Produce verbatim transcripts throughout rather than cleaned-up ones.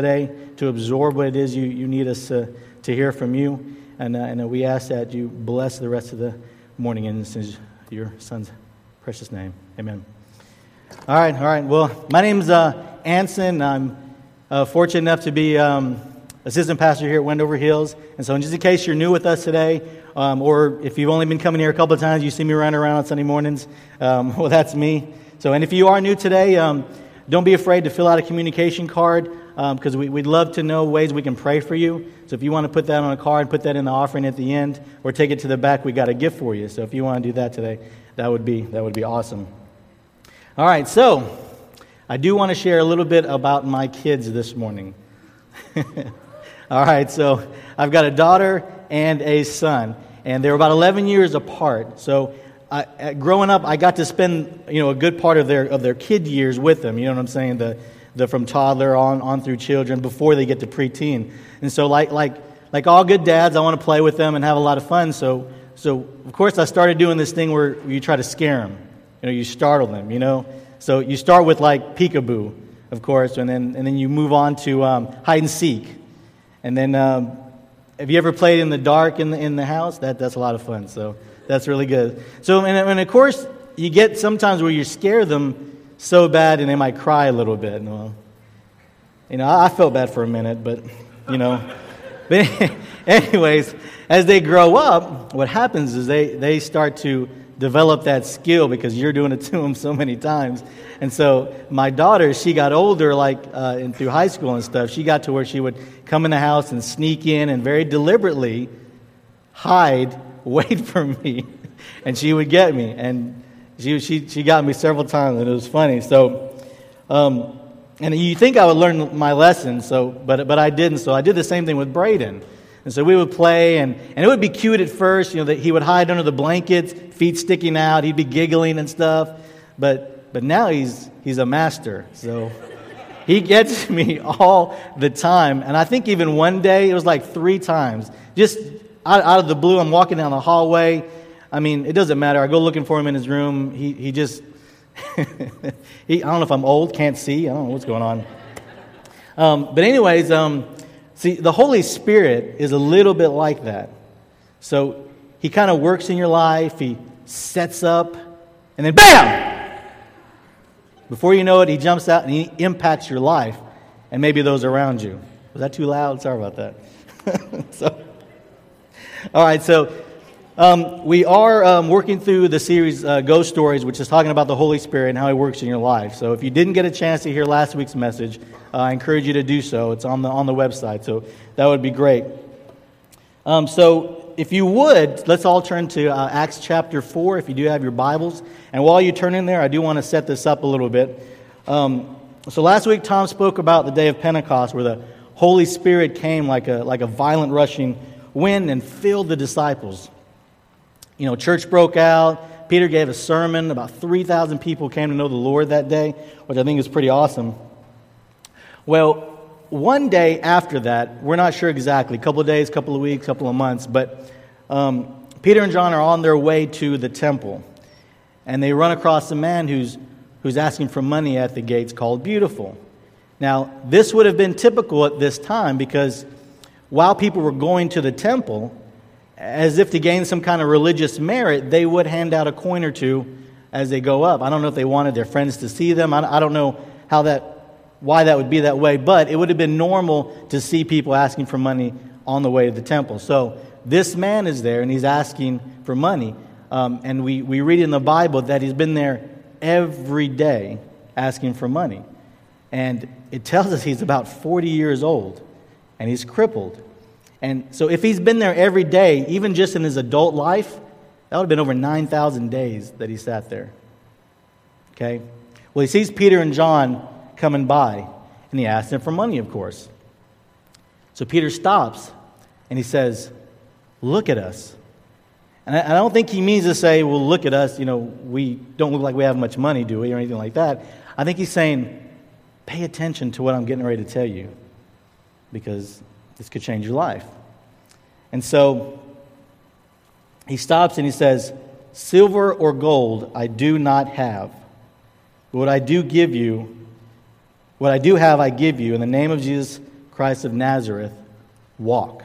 today to absorb what it is you, you need us to, to hear from you. And, uh, and uh, we ask that you bless the rest of the morning in your son's precious name. Amen. All right, all right. Well, my name's uh, Anson. I'm uh, fortunate enough to be um, assistant pastor here at Wendover Hills. And so just in case you're new with us today, um, or if you've only been coming here a couple of times, you see me running around on Sunday mornings, um, well, that's me. So, and if you are new today, um, don't be afraid to fill out a communication card. Because um, we, we'd love to know ways we can pray for you. So if you want to put that on a card, put that in the offering at the end, or take it to the back, we got a gift for you. So if you want to do that today, that would be that would be awesome. All right, so I do want to share a little bit about my kids this morning. All right, so I've got a daughter and a son, and they're about eleven years apart. So I, growing up, I got to spend you know a good part of their of their kid years with them. You know what I'm saying? The The, from toddler on, on through children before they get to preteen. And so like like like all good dads, I want to play with them and have a lot of fun. So so of course I started doing this thing where you try to scare them. You know, you startle them, you know. So you start with like peekaboo, of course, and then and then you move on to um, hide and seek. And then um, have you ever played in the dark in the in the house? That that's a lot of fun. So that's really good. So and, and of course you get sometimes where you scare them so bad, and they might cry a little bit. And well, you know, I felt bad for a minute, but you know. But anyways, as they grow up, what happens is they, they start to develop that skill because you're doing it to them so many times. And so my daughter, she got older, like uh, and through high school and stuff. She got to where she would come in the house and sneak in and very deliberately hide, wait for me, and she would get me and. She, she she got me several times, and it was funny. So, um, and you think I would learn my lesson, so but but I didn't. So I did the same thing with Brayden, and so we would play, and, and it would be cute at first. You know that he would hide under the blankets, feet sticking out. He'd be giggling and stuff, but but now he's he's a master. So he gets me all the time, and I think even one day it was like three times. Just out, out of the blue, I'm walking down the hallway. I mean, it doesn't matter. I go looking for him in his room. He he just, he, I don't know if I'm old, can't see. I don't know what's going on. Um, but anyways, um, see, the Holy Spirit is a little bit like that. So he kind of works in your life. He sets up, and then bam! Before you know it, he jumps out and he impacts your life and maybe those around you. Was that too loud? Sorry about that. So, all right, so... Um, we are um, working through the series uh, Ghost Stories, which is talking about the Holy Spirit and how he works in your life. So if you didn't get a chance to hear last week's message, uh, I encourage you to do so. It's on the on the website, so that would be great. Um, so if you would, let's all turn to uh, Acts chapter four, if you do have your Bibles. And while you turn in there, I do want to set this up a little bit. Um, so last week, Tom spoke about the day of Pentecost, where the Holy Spirit came like a like a violent rushing wind and filled the disciples. You know, church broke out. Peter gave a sermon. About three thousand people came to know the Lord that day, which I think is pretty awesome. Well, one day after that, we're not sure exactly, a couple of days, couple of weeks, couple of months, but um, Peter and John are on their way to the temple, and they run across a man who's who's asking for money at the gates called Beautiful. Now, this would have been typical at this time because while people were going to the temple, as if to gain some kind of religious merit, they would hand out a coin or two as they go up. I don't know if they wanted their friends to see them. I don't know how that, why that would be that way, but it would have been normal to see people asking for money on the way to the temple. So this man is there, and he's asking for money. Um, and we, we read in the Bible that he's been there every day asking for money. And it tells us he's about forty years old, and he's crippled. And so if he's been there every day, even just in his adult life, that would have been over nine thousand days that he sat there. Okay? Well, he sees Peter and John coming by, and he asks them for money, of course. So Peter stops, and he says, "Look at us." And I don't think he means to say, "Well, look at us, you know, we don't look like we have much money, do we?" or anything like that. I think he's saying, pay attention to what I'm getting ready to tell you, because this could change your life. And so he stops and he says, "Silver or gold I do not have. What I do give you, what I do have I give you. In the name of Jesus Christ of Nazareth, walk.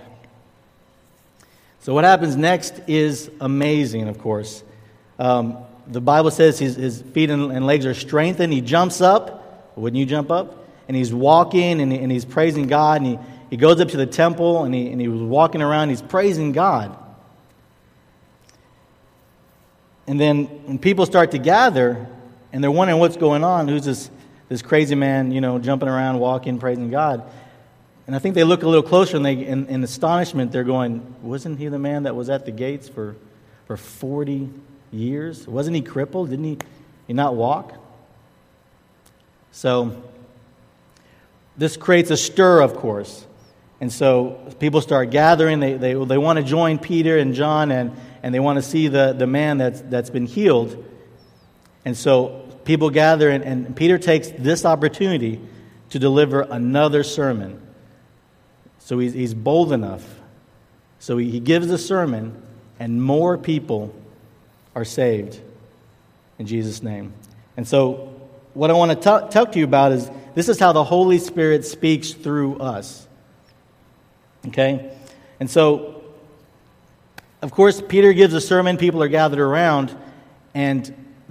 So what happens next is amazing, of course. Um, the Bible says his, his feet and, and legs are strengthened. He jumps up. Wouldn't you jump up? And he's walking, and, he, and he's praising God. And he, he goes up to the temple, and he, and he was walking around. He's praising God. And then when people start to gather, and they're wondering what's going on, who's this, this crazy man, you know, jumping around, walking, praising God. And I think they look a little closer, and they, in, in astonishment, they're going, wasn't he the man that was at the gates for, for forty years? Wasn't he crippled? Didn't he, he not walk? So this creates a stir, of course. And so people start gathering. They they, they want to join Peter and John, and, and they want to see the, the man that's, that's been healed. And so people gather, and, and Peter takes this opportunity to deliver another sermon. So he's, he's bold enough. So he, he gives a sermon, and more people are saved in Jesus' name. And so what I want to talk, talk to you about is this is how the Holy Spirit speaks through us. Okay? And so, of course, Peter gives a sermon. People are gathered around, and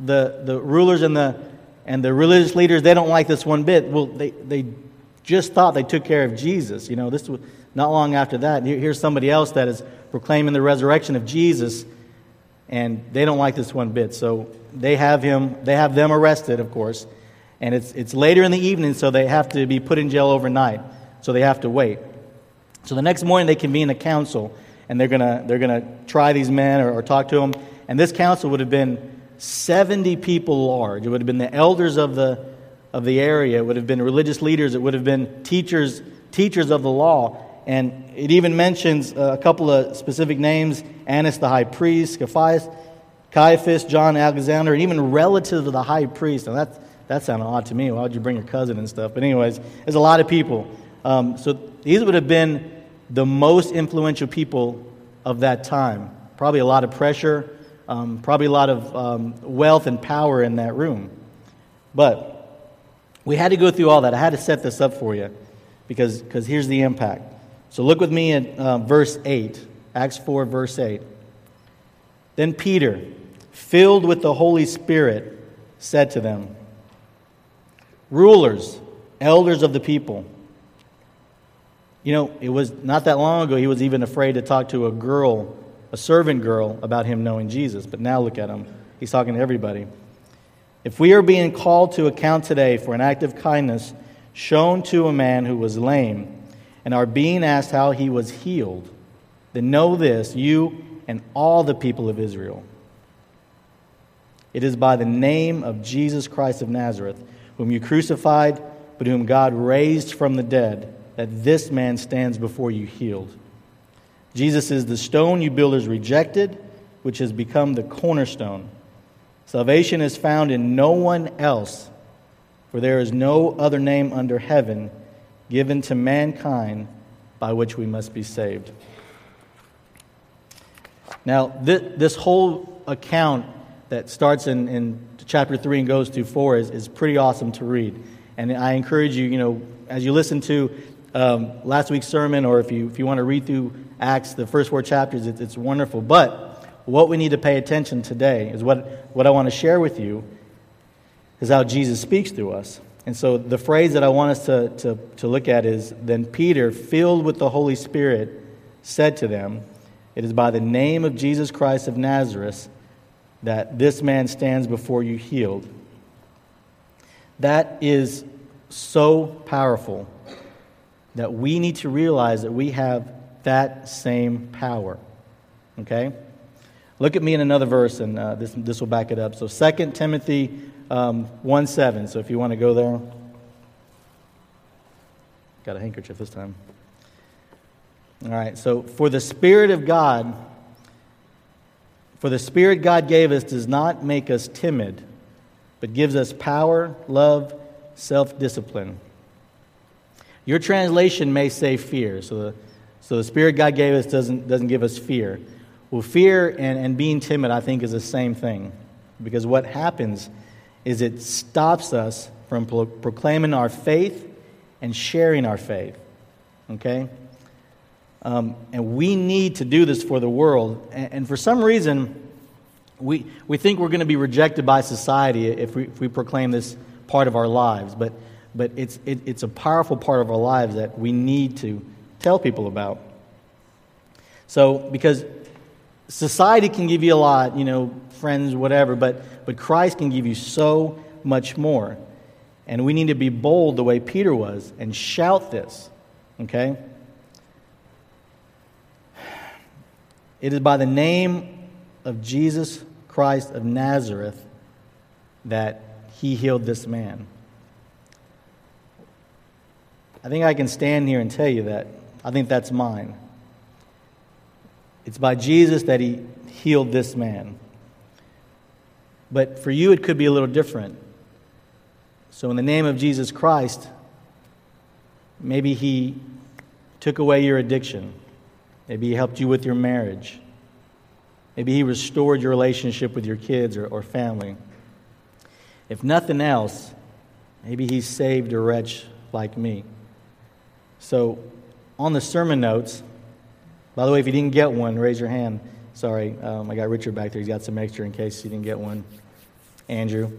the the rulers and the and the religious leaders, they don't like this one bit. Well, they, they just thought they took care of Jesus. You know, this was not long after that. Here's somebody else that is proclaiming the resurrection of Jesus, and they don't like this one bit. So they have him. They have them arrested, of course. And it's it's later in the evening, so they have to be put in jail overnight. So they have to wait. So the next morning they convene a council, and they're gonna they're gonna try these men or, or talk to them. And this council would have been seventy people large. It would have been the elders of the of the area. It would have been religious leaders. It would have been teachers teachers of the law. And it even mentions a couple of specific names: Annas the high priest, Caiaphas, Caiaphas, John, Alexander, and even relatives of the high priest. Now that's that sounded odd to me. Why would you bring your cousin and stuff? But anyways, there's a lot of people. Um, so these would have been the most influential people of that time. Probably a lot of pressure, um, probably a lot of um, wealth and power in that room. But we had to go through all that. I had to set this up for you because because here's the impact. So look with me at uh, verse eight, Acts four, verse eight. Then Peter, filled with the Holy Spirit, said to them, "Rulers, elders of the people." You know, it was not that long ago he was even afraid to talk to a girl, a servant girl, about him knowing Jesus. But now look at him. He's talking to everybody. "If we are being called to account today for an act of kindness shown to a man who was lame and are being asked how he was healed, then know this, you and all the people of Israel. It is by the name of Jesus Christ of Nazareth, whom you crucified, but whom God raised from the dead, that this man stands before you healed. Jesus is the stone you builders rejected, which has become the cornerstone. Salvation is found in no one else, for there is no other name under heaven given to mankind by which we must be saved." Now, th- this whole account that starts in, in chapter three and goes through four is, is pretty awesome to read. And I encourage you, you know, as you listen to um, last week's sermon, or if you if you want to read through Acts, the first four chapters, it, it's wonderful. But what we need to pay attention today is what, what I want to share with you is how Jesus speaks through us. And so the phrase that I want us to, to, to look at is, "Then Peter, filled with the Holy Spirit, said to them, it is by the name of Jesus Christ of Nazareth that this man stands before you healed." That is so powerful that we need to realize that we have that same power. Okay? Look at me in another verse, and uh, this this will back it up. So Second Timothy um, one seven. So if you want to go there. Got a handkerchief this time. All right. So for the Spirit of God, for the Spirit God gave us does not make us timid, but gives us power, love, self-discipline. Your translation may say fear. So the, so the Spirit God gave us doesn't doesn't give us fear. Well, fear and, and being timid, I think, is the same thing. Because what happens is it stops us from pro- proclaiming our faith and sharing our faith. okay? Um, and we need to do this for the world. And, and for some reason, we we think we're going to be rejected by society if we if we proclaim this part of our lives. But but it's it, it's a powerful part of our lives that we need to tell people about. So because society can give you a lot, you know, friends, whatever, but but Christ can give you so much more. And we need to be bold the way Peter was and shout this, okay? It is by the name of Jesus Christ of Nazareth that he healed this man. I think I can stand here and tell you that. I think that's mine. It's by Jesus that he healed this man. But for you, it could be a little different. So in the name of Jesus Christ, maybe he took away your addiction. Maybe he helped you with your marriage. Maybe he restored your relationship with your kids or, or family. If nothing else, maybe he saved a wretch like me. So on the sermon notes, by the way, if you didn't get one, raise your hand. Sorry, um, I got Richard back there. He's got some extra in case you didn't get one. Andrew.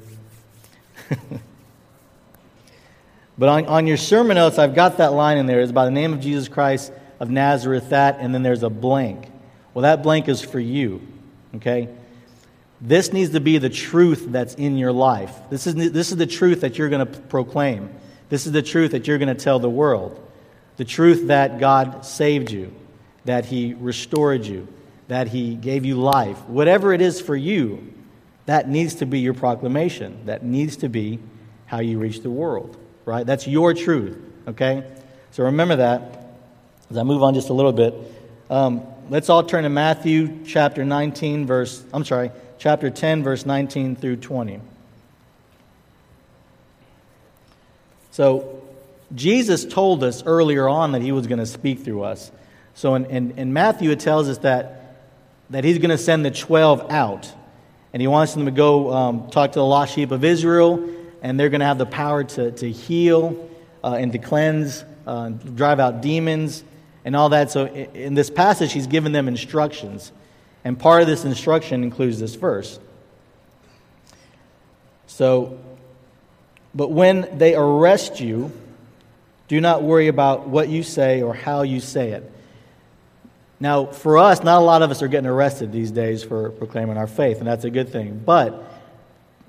But on, on your sermon notes, I've got that line in there. It's by the name of Jesus Christ of Nazareth that, and then there's a blank. Well, that blank is for you, okay? This needs to be the truth that's in your life. This is this is the truth that you're going to proclaim. This is the truth that you're going to tell the world. The truth that God saved you, that he restored you, that he gave you life. Whatever it is for you, that needs to be your proclamation. That needs to be how you reach the world, right? That's your truth, okay? So remember that. As I move on just a little bit, um, let's all turn to Matthew chapter nineteen, verse, I'm sorry, chapter ten, verse nineteen through twenty. So Jesus told us earlier on that he was going to speak through us. So in, in, in Matthew, it tells us that, that he's going to send the twelve out, and he wants them to go um, talk to the lost sheep of Israel, and they're going to have the power to, to heal uh, and to cleanse, uh, drive out demons, and all that. So in this passage, he's given them instructions. And part of this instruction includes this verse. So, but when they arrest you, do not worry about what you say or how you say it. Now, for us, not a lot of us are getting arrested these days for proclaiming our faith, and that's a good thing. But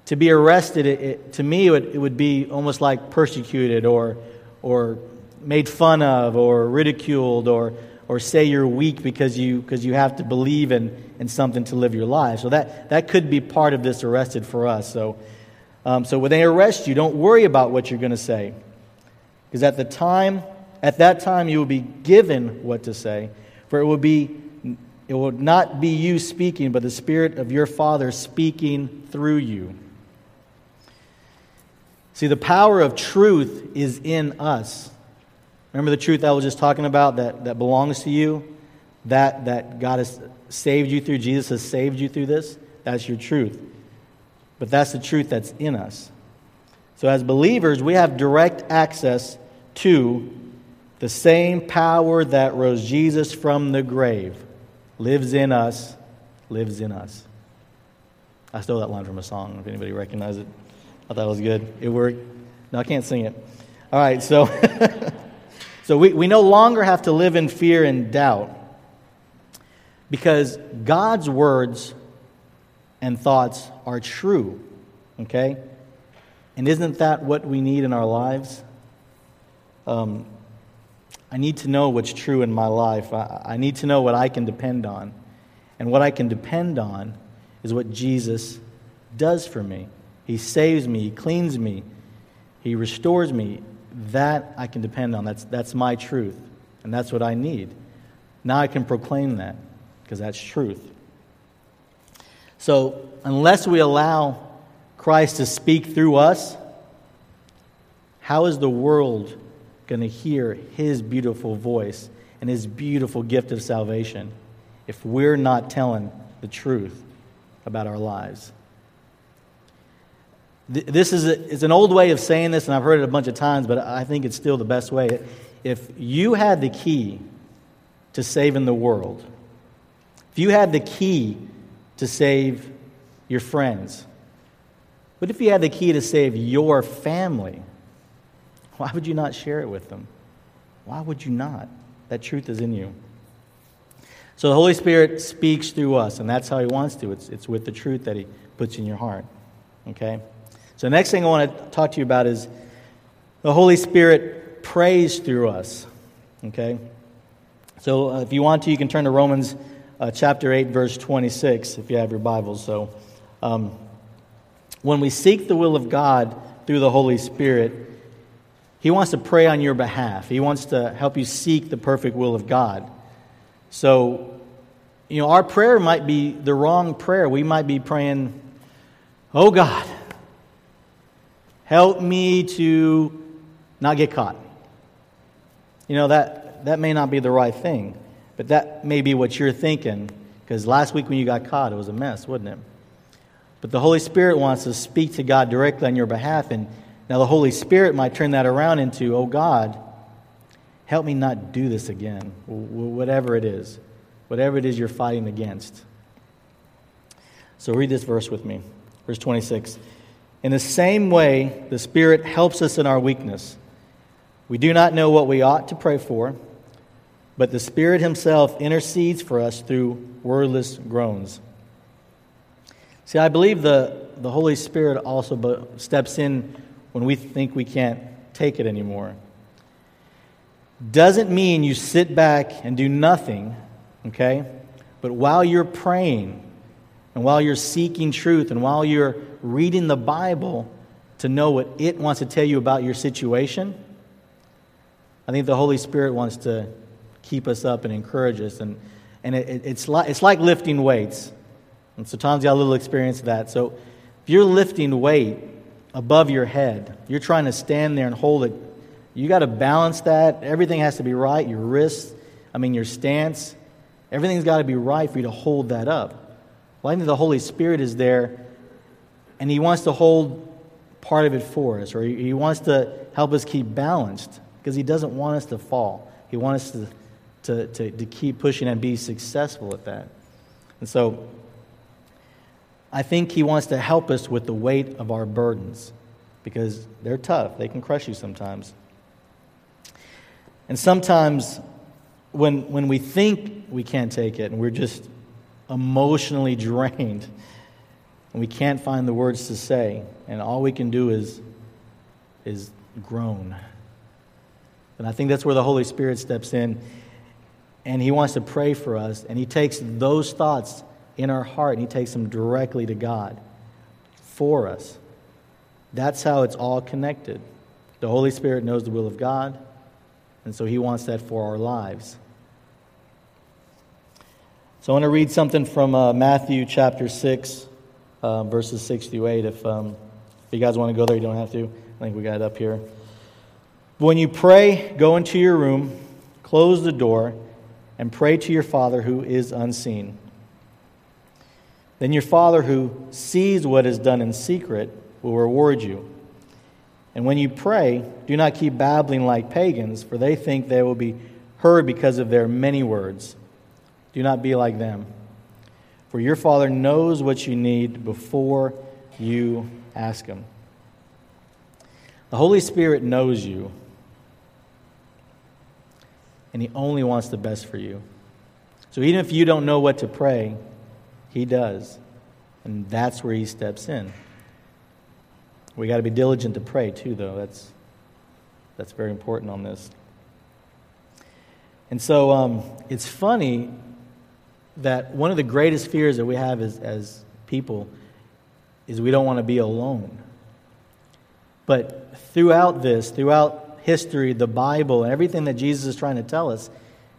to be arrested, it, it, to me, it would, it would be almost like persecuted or or. made fun of or ridiculed or or say you're weak because you because you have to believe in, in something to live your life. So that, that could be part of this arrested for us. So um, so when they arrest you, don't worry about what you're going to say. Because at the time at that time you will be given what to say, for it will be it will not be you speaking, but the Spirit of your Father speaking through you. See, the power of truth is in us. Remember the truth I was just talking about that, that belongs to you? That that God has saved you through, Jesus has saved you through this? That's your truth. But that's the truth that's in us. So as believers, we have direct access to the same power that rose Jesus from the grave. Lives in us, lives in us. I stole that line from a song, if anybody recognized it. I thought it was good. It worked. No, I can't sing it. All right, so... So we, we no longer have to live in fear and doubt, because God's words and thoughts are true, okay? And isn't that what we need in our lives? Um, I need to know what's true in my life. I, I need to know what I can depend on. And what I can depend on is what Jesus does for me. He saves me. He cleans me. He restores me. That I can depend on. That's that's my truth, and that's what I need. Now I can proclaim that, because that's truth. So unless we allow Christ to speak through us, how is the world going to hear his beautiful voice and his beautiful gift of salvation if we're not telling the truth about our lives? This is a, it's an old way of saying this, and I've heard it a bunch of times, but I think it's still the best way. It, if you had the key to saving the world, if you had the key to save your friends, what if you had the key to save your family? Why would you not share it with them? Why would you not? That truth is in you. So the Holy Spirit speaks through us, and that's how he wants to. It's, it's with the truth that he puts in your heart. Okay? So the next thing I want to talk to you about is the Holy Spirit prays through us. Okay? So uh, if you want to, you can turn to Romans uh, chapter eight, verse twenty-six, if you have your Bibles. So um, when we seek the will of God through the Holy Spirit, he wants to pray on your behalf. He wants to help you seek the perfect will of God. So, you know, our prayer might be the wrong prayer. We might be praying, oh God, help me to not get caught. You know, that, that may not be the right thing, but that may be what you're thinking, because last week when you got caught, it was a mess, wasn't it? But the Holy Spirit wants to speak to God directly on your behalf, and now the Holy Spirit might turn that around into, oh God, help me not do this again, whatever it is, whatever it is you're fighting against. So read this verse with me, verse twenty-six. In the same way, the Spirit helps us in our weakness. We do not know what we ought to pray for, but the Spirit himself intercedes for us through wordless groans. See, I believe the, the Holy Spirit also steps in when we think we can't take it anymore. Doesn't mean you sit back and do nothing, okay? But while you're praying and while you're seeking truth and while you're reading the Bible to know what it wants to tell you about your situation, I think the Holy Spirit wants to keep us up and encourage us. And, and it, it's, like, it's like lifting weights. And so Tom's got a little experience of that. So if you're lifting weight above your head, you're trying to stand there and hold it. You got to balance that. Everything has to be right. Your wrists, I mean, your stance. Everything's got to be right for you to hold that up. Well, I think the Holy Spirit is there, and he wants to hold part of it for us, or he wants to help us keep balanced, because he doesn't want us to fall. He wants us to, to, to, to keep pushing and be successful at that. And so I think he wants to help us with the weight of our burdens, because they're tough. They can crush you sometimes. And sometimes when when we think we can't take it and we're just emotionally drained and we can't find the words to say and all we can do is is groan. And I think that's where the Holy Spirit steps in, and he wants to pray for us, and he takes those thoughts in our heart and he takes them directly to God for us. That's how it's all connected. The Holy Spirit knows the will of God, and so he wants that for our lives. So I want to read something from uh, Matthew chapter six, uh, verses six through eight. If, um, if you guys want to go there, you don't have to. I think we got it up here. When you pray, go into your room, close the door, and pray to your Father who is unseen. Then your Father who sees what is done in secret will reward you. And when you pray, do not keep babbling like pagans, for they think they will be heard because of their many words. Do not be like them, for your Father knows what you need before you ask him. The Holy Spirit knows you, and he only wants the best for you. So even if you don't know what to pray, he does, and that's where he steps in. We got to be diligent to pray too, though. That's that's very important on this. And so um, it's funny that one of the greatest fears that we have as, as people is we don't want to be alone. But throughout this, throughout history, the Bible, and everything that Jesus is trying to tell us,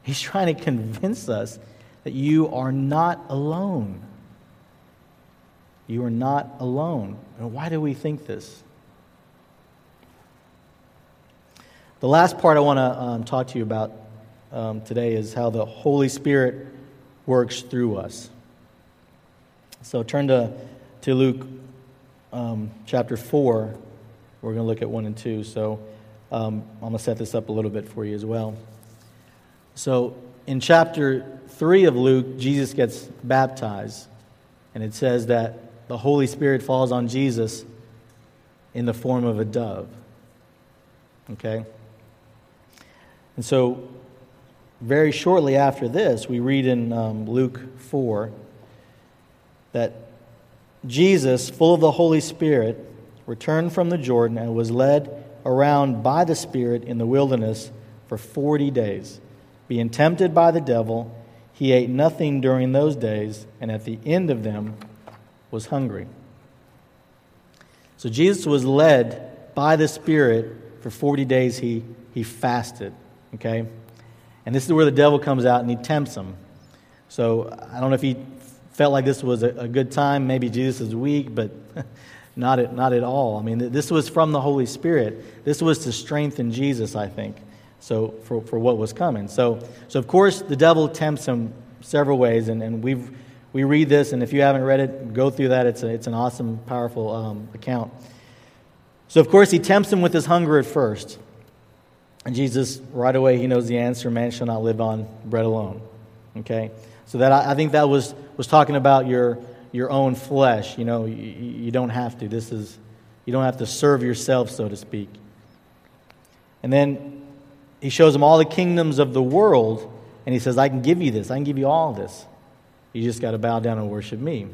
he's trying to convince us that you are not alone. You are not alone. And why do we think this? The last part I want to um, talk to you about um, today is how the Holy Spirit works through us. So turn to, to Luke um, chapter four. We're going to look at one and two. So Um, I'm going to set this up a little bit for you as well. So in chapter three of Luke, Jesus gets baptized, and it says that the Holy Spirit falls on Jesus in the form of a dove. Okay? And so very shortly after this, we read in um, Luke four that Jesus, full of the Holy Spirit, returned from the Jordan and was led around by the Spirit in the wilderness for forty days. Being tempted by the devil, he ate nothing during those days, and at the end of them was hungry. So Jesus was led by the Spirit for forty days. He, he fasted, okay? And this is where the devil comes out and he tempts him. So I don't know if he felt like this was a, a good time. Maybe Jesus is weak, but not at, not at all. I mean, this was from the Holy Spirit. This was to strengthen Jesus, I think. So for, for what was coming. So so of course the devil tempts him several ways, and, and we've we read this, and if you haven't read it, go through that. It's a, it's an awesome, powerful um, account. So of course he tempts him with his hunger at first. And Jesus, right away, he knows the answer: man shall not live on bread alone. Okay? So that I, I think that was was talking about your your own flesh. You know, you, you don't have to. This is you don't have to serve yourself, so to speak. And then he shows him all the kingdoms of the world, and he says, I can give you this. I can give you all this. You just got to bow down and worship me.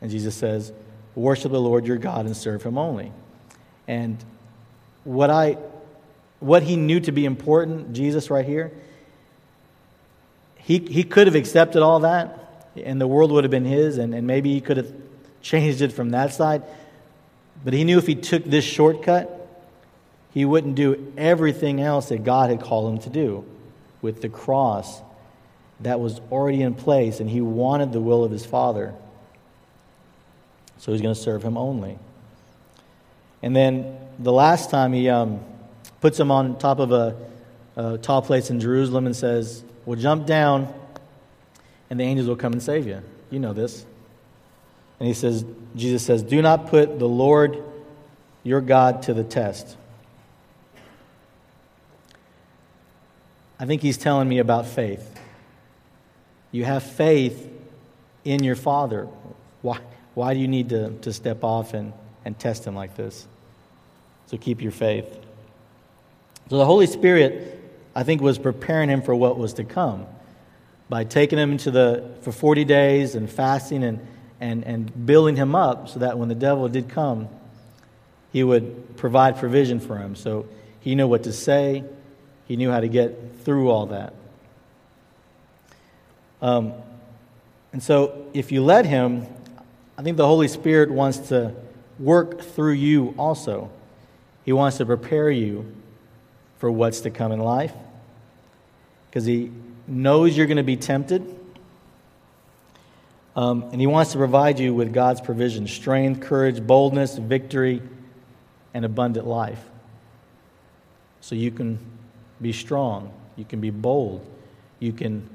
And Jesus says, worship the Lord your God and serve him only. And what I, what he knew to be important, Jesus right here, he he could have accepted all that, and the world would have been his, and, and maybe he could have changed it from that side. But he knew if he took this shortcut, he wouldn't do everything else that God had called him to do with the cross that was already in place, and he wanted the will of his Father. So he's going to serve him only. And then the last time he um, puts him on top of a, a tall place in Jerusalem and says, well, jump down, and the angels will come and save you. You know this. And he says, Jesus says, do not put the Lord your God to the test. I think he's telling me about faith. You have faith in your Father. Why, why do you need to, to step off and, and test him like this? So keep your faith. So the Holy Spirit, I think, was preparing him for what was to come by taking him into the for forty days and fasting and, and, and building him up so that when the devil did come, he would provide provision for him. So he knew what to say. He knew how to get through all that. Um, and so if you let him, I think the Holy Spirit wants to work through you also. He wants to prepare you for what's to come in life, because he knows you're going to be tempted. Um, and he wants to provide you with God's provision: strength, courage, boldness, victory, and abundant life. So you can be strong. You can be bold. You can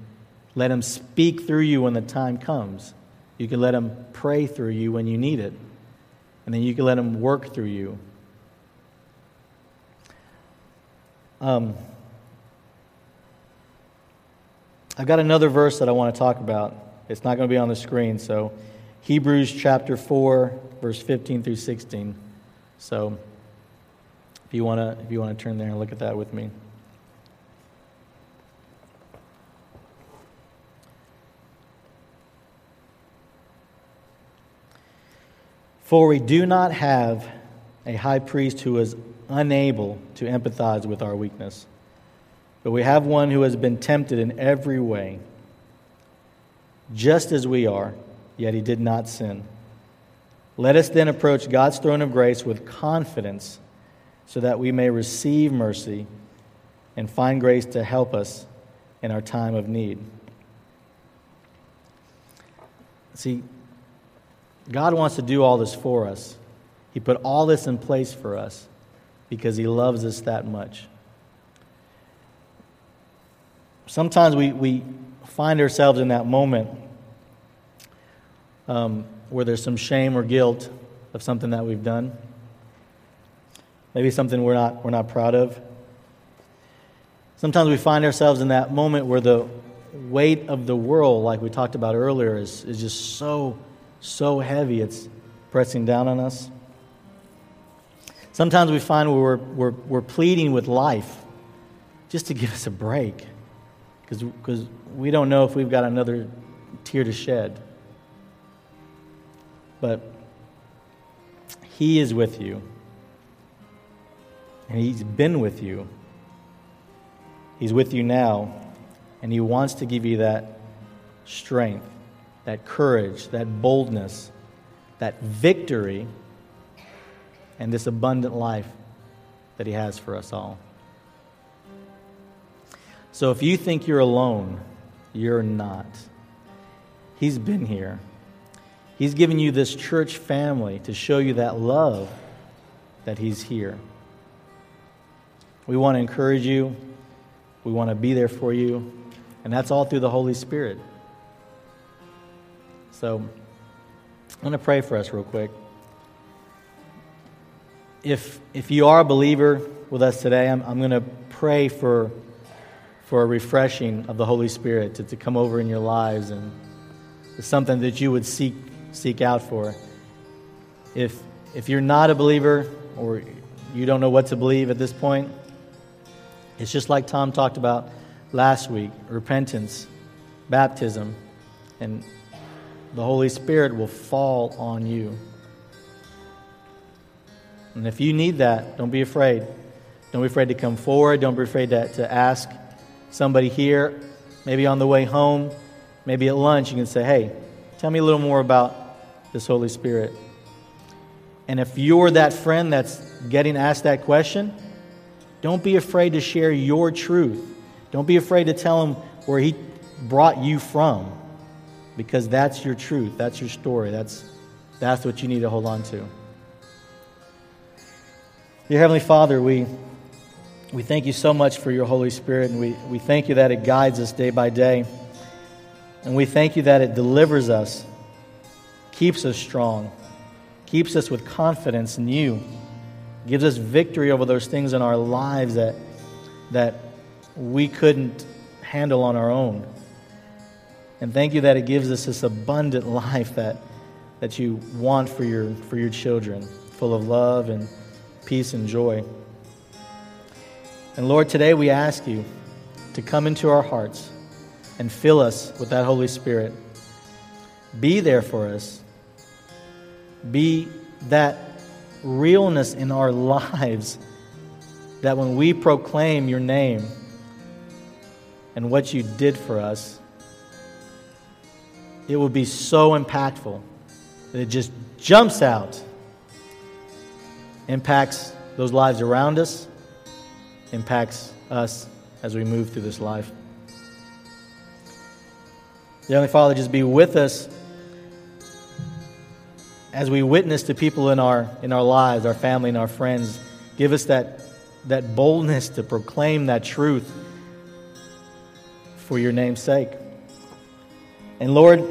let him speak through you when the time comes. You can let him pray through you when you need it. And then you can let him work through you. Um, I've got another verse that I want to talk about. It's not going to be on the screen. So Hebrews chapter four, verse fifteen through sixteen. So if you want to, if you want to turn there and look at that with me. For we do not have a high priest who is unable to empathize with our weakness, but we have one who has been tempted in every way, just as we are, yet he did not sin. Let us then approach God's throne of grace with confidence, so that we may receive mercy and find grace to help us in our time of need. See, God wants to do all this for us. He put all this in place for us because he loves us that much. Sometimes we, we find ourselves in that moment um, where there's some shame or guilt of something that we've done. maybe something we're not we're not proud of. Sometimes we find ourselves in that moment where the weight of the world, like we talked about earlier, is, is just so, so heavy. It's pressing down on us. Sometimes we find where we're, we're, we're pleading with life just to give us a break because because we don't know if we've got another tear to shed. But He is with you, and He's been with you. He's with you now, and He wants to give you that strength, that courage, that boldness, that victory, and this abundant life that He has for us all. So if you think you're alone, you're not. He's been here. He's given you this church family to show you that love, that He's here. We want to encourage you. We want to be there for you. And that's all through the Holy Spirit. So I'm going to pray for us real quick. If if you are a believer with us today, I'm, I'm going to pray for, for a refreshing of the Holy Spirit to, to come over in your lives, and it's something that you would seek seek out for. If if you're not a believer or you don't know what to believe at this point, it's just like Tom talked about last week: repentance, baptism, and the Holy Spirit will fall on you. And if you need that, don't be afraid. Don't be afraid to come forward. Don't be afraid to, to ask somebody here, maybe on the way home, maybe at lunch. You can say, hey, tell me a little more about this Holy Spirit. And if you're that friend that's getting asked that question, don't be afraid to share your truth. Don't be afraid to tell him where He brought you from, because that's your truth. That's your story. That's, that's what you need to hold on to. Dear Heavenly Father, we we thank You so much for Your Holy Spirit, and we, we thank You that it guides us day by day. And we thank You that it delivers us, keeps us strong, keeps us with confidence in You, gives us victory over those things in our lives that that we couldn't handle on our own. And thank You that it gives us this abundant life that that You want for your for your children, full of love and peace and joy. And Lord, today we ask You to come into our hearts and fill us with that Holy Spirit. Be there for us. Be that realness in our lives, that when we proclaim Your name and what You did for us, it will be so impactful that it just jumps out, impacts those lives around us, impacts us as we move through this life. The Heavenly Father, just be with us as we witness to people in our in our lives, our family and our friends. Give us that that boldness to proclaim that truth for Your name's sake. And Lord,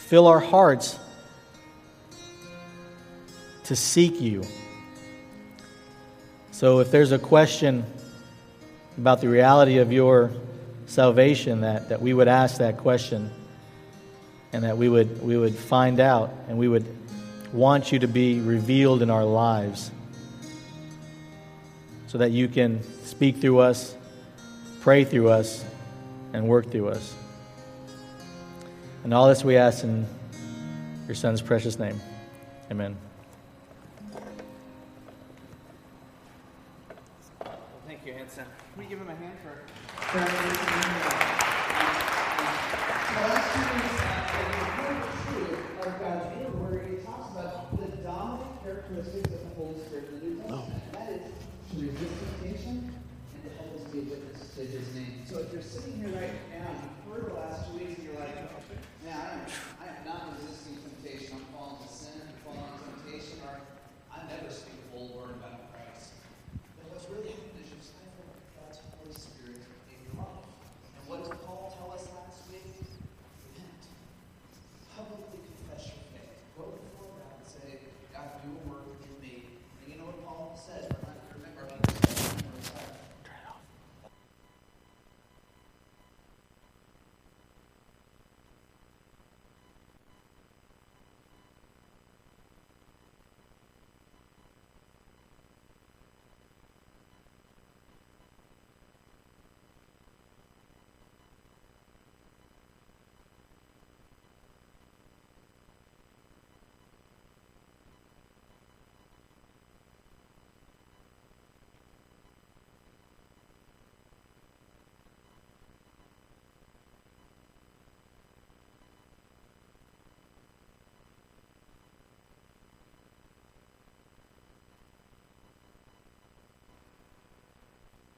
fill our hearts to seek You. So if there's a question about the reality of Your salvation, that, that we would ask that question, and that we would we would find out, and we would want You to be revealed in our lives so that You can speak through us, pray through us, and work through us. And all this we ask in Your Son's precious name. Amen. Can we give him a hand for prayer? Last two weeks, uh, in the of God's word, it talks about the dominant characteristics of the Holy Spirit in the New Testament. Oh. That is to resist temptation and to always be a witness to His name. So if you're sitting here right now, you've heard the last two weeks, and you're like, man, I, I am not resisting temptation. I'm falling to sin, I'm falling to temptation, or I never speak a whole word about it.